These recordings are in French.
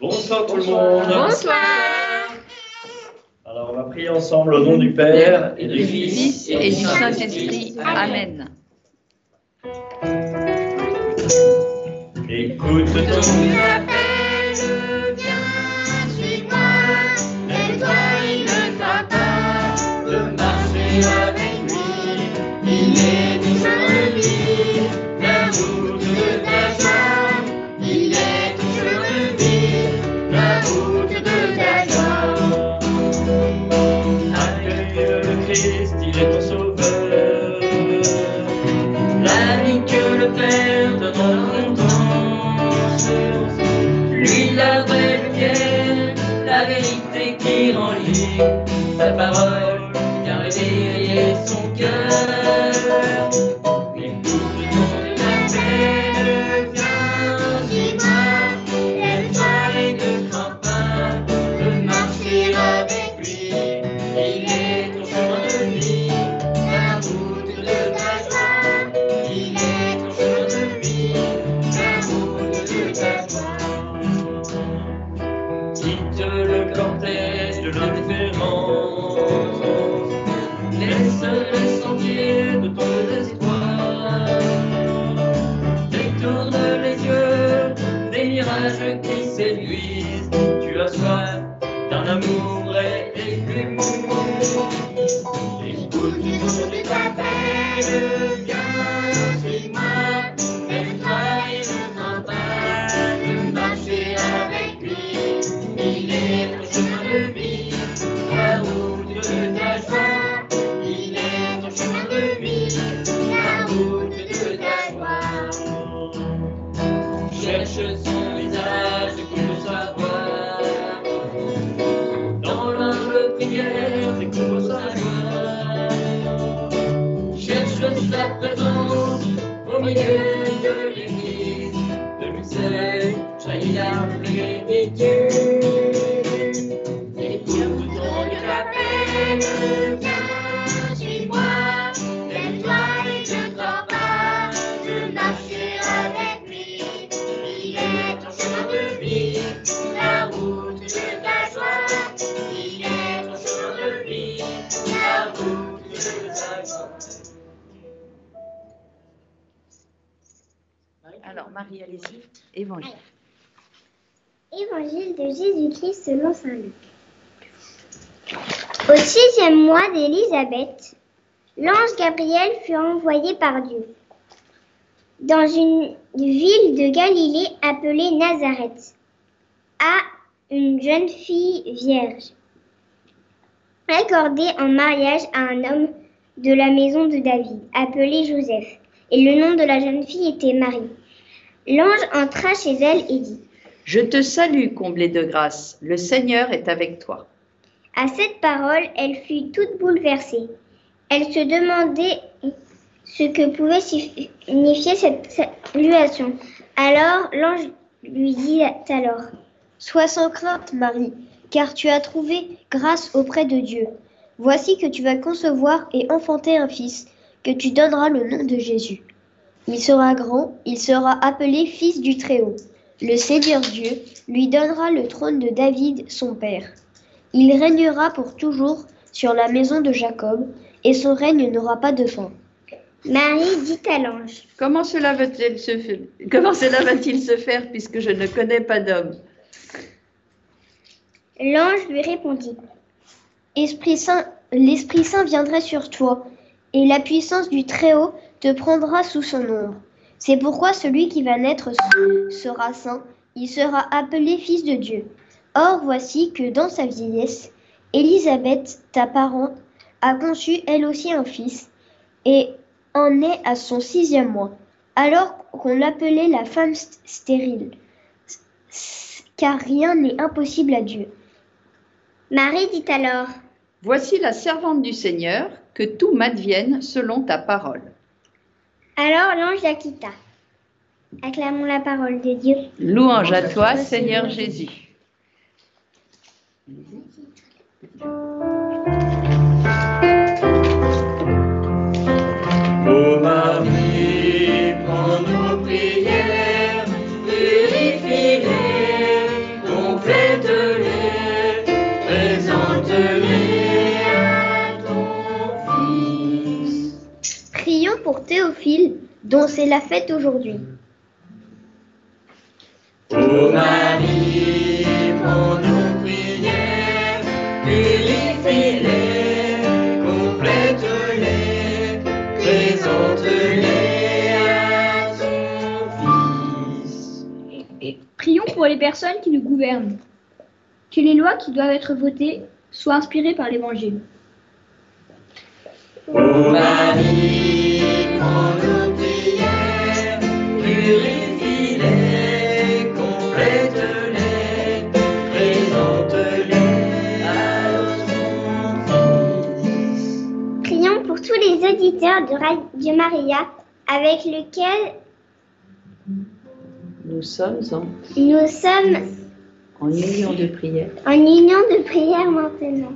Bonsoir tout le monde. Bonsoir. Alors on va prier ensemble au nom du Père et du Fils et du Saint-Esprit. Amen. Écoute ton appel, viens, suis-moi, et toi il ne t'a pas de marcher avec lui, il est toujours lui, l'amour de ta joie, il est toujours lui, l'amour de ta joie. Accueille le Christ, il est ton sauveur, l'ami que le Père te donne. Lui la vraie lumière, la vérité qui rend libre, sa parole qui a réveillé son cœur. Écoute ton appel, viens, suis-moi, aide-toi et ne crains pas de marcher avec lui. Il est ton chemin de vie, la route de ta joie, il est ton chemin de vie, la route de ta joie. Quitte le cortège de l'indifférence, laisse le sentier de ton désespoir. Détourne les yeux des mirages qui séduisent, tu as soif d'un amour et éclaircissant. Écoute ton appel, viens, suis-moi, aide-toi et ne crains pas de marcher avec lui. Il est ton chemin de vie, la route de ta joie. Il est ton chemin de vie, la route de ta joie. Cherche son visage pour le savoir, dans l'humble prière découvre sa gloire. Cherche sa présence au milieu de l'église, de l'Uxelles, Chaïda, et Dieu. Écoute ton appel, viens, suis-moi, aide-toi et ne crains pas de marcher avec lui. Il est ton chemin de vie, la route de ta joie. Il est ton chemin de vie, la route de ta joie. Alors, Marie, allez-y. Évangile. Évangile de Jésus-Christ selon Saint-Luc. Au 6e mois d'Élisabeth, l'ange Gabriel fut envoyé par Dieu dans une ville de Galilée appelée Nazareth, à une jeune fille vierge, accordée en mariage à un homme de la maison de David, appelé Joseph. Et le nom de la jeune fille était Marie. L'ange entra chez elle et dit : Je te salue, comblée de grâce, le Seigneur est avec toi. À cette parole, elle fut toute bouleversée. Elle se demandait ce que pouvait signifier cette salutation. Alors l'ange lui dit alors : Sois sans crainte, Marie, car tu as trouvé grâce auprès de Dieu. Voici que tu vas concevoir et enfanter un fils, que tu donneras le nom de Jésus. Il sera grand, il sera appelé Fils du Très-Haut. Le Seigneur Dieu lui donnera le trône de David, son père. Il régnera pour toujours sur la maison de Jacob, et son règne n'aura pas de fin. Marie dit à l'ange : Comment cela va-t-il se faire, puisque je ne connais pas d'homme ? L'ange lui répondit : L'Esprit Saint viendrait sur toi, et la puissance du Très-Haut te prendra sous son ombre. C'est pourquoi celui qui va naître sera saint, il sera appelé Fils de Dieu. Or, voici que dans sa vieillesse, Élisabeth, ta parente, a conçu elle aussi un fils, et en est à son 6e mois, alors qu'on l'appelait la femme stérile, car rien n'est impossible à Dieu. Marie dit alors : Voici la servante du Seigneur, que tout m'advienne selon ta parole. Alors l'ange la quitta. Acclamons la parole de Dieu. Louange à toi, Seigneur Jésus. Ô Marie, prends nos prières, purifie-les, ton dont c'est la fête aujourd'hui. Ô Marie, pour nous prier, purifie-les, complète-les, présente-les à ton Fils. Et prions pour les personnes qui nous gouvernent, que les lois qui doivent être votées soient inspirées par l'Évangile. Ô Marie, pour nous prier, purifie-les, complète-les, présente-les à ton Fils. Prions pour tous les auditeurs de Radio Maria avec lesquels nous sommes en union de prière. En union de prière maintenant.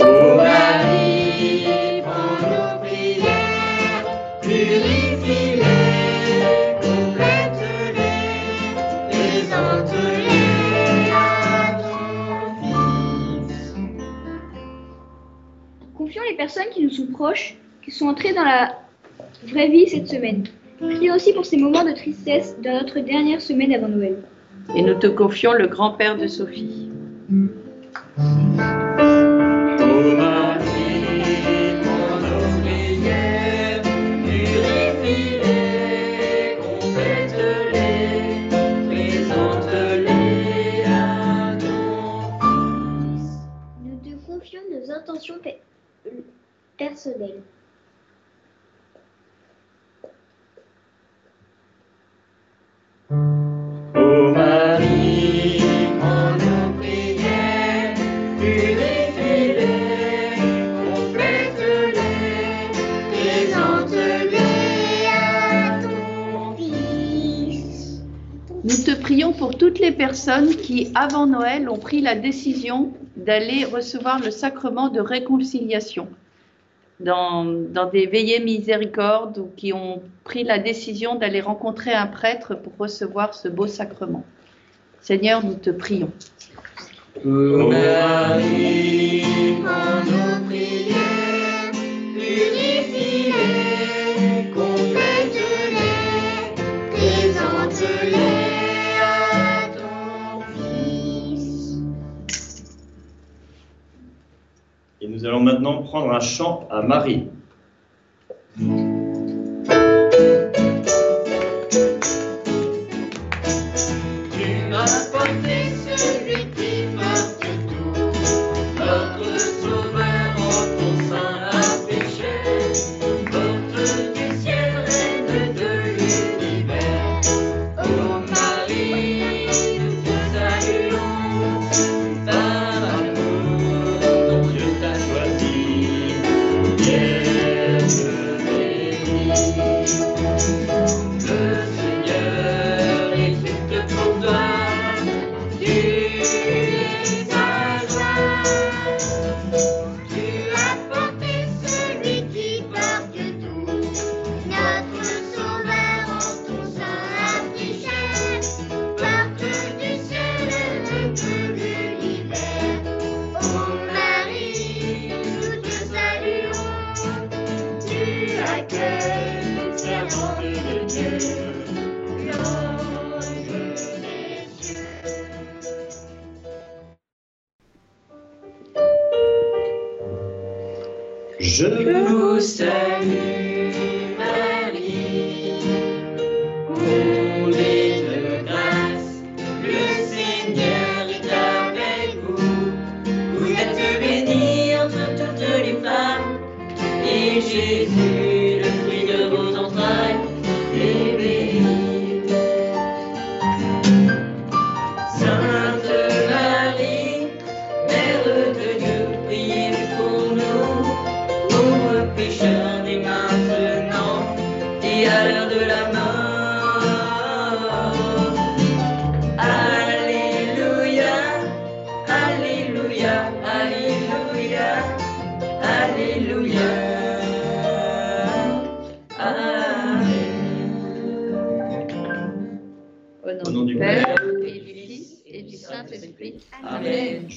Ô Marie, pour nos prières, purifie-les. Confions les personnes qui nous sont proches, qui sont entrées dans la vraie vie cette semaine. Prions aussi pour ces moments de tristesse dans notre dernière semaine avant Noël. Et nous te confions le grand-père de Sophie. Personnel. Ô Marie, en nos prières, purifie-les, complète-les, présente-les à ton Fils. Nous te prions pour toutes les personnes qui, avant Noël, ont pris la décision d'aller recevoir le sacrement de réconciliation dans des veillées miséricordes ou qui ont pris la décision d'aller rencontrer un prêtre pour recevoir ce beau sacrement. Seigneur, nous te prions. Ô Marie, en nos prières, purifie-les, complète-les, présente-les à ton Fils. Et nous allons maintenant prendre un chant à Marie. Au nom du Père, et du Fils, et du Saint-Esprit. Amen.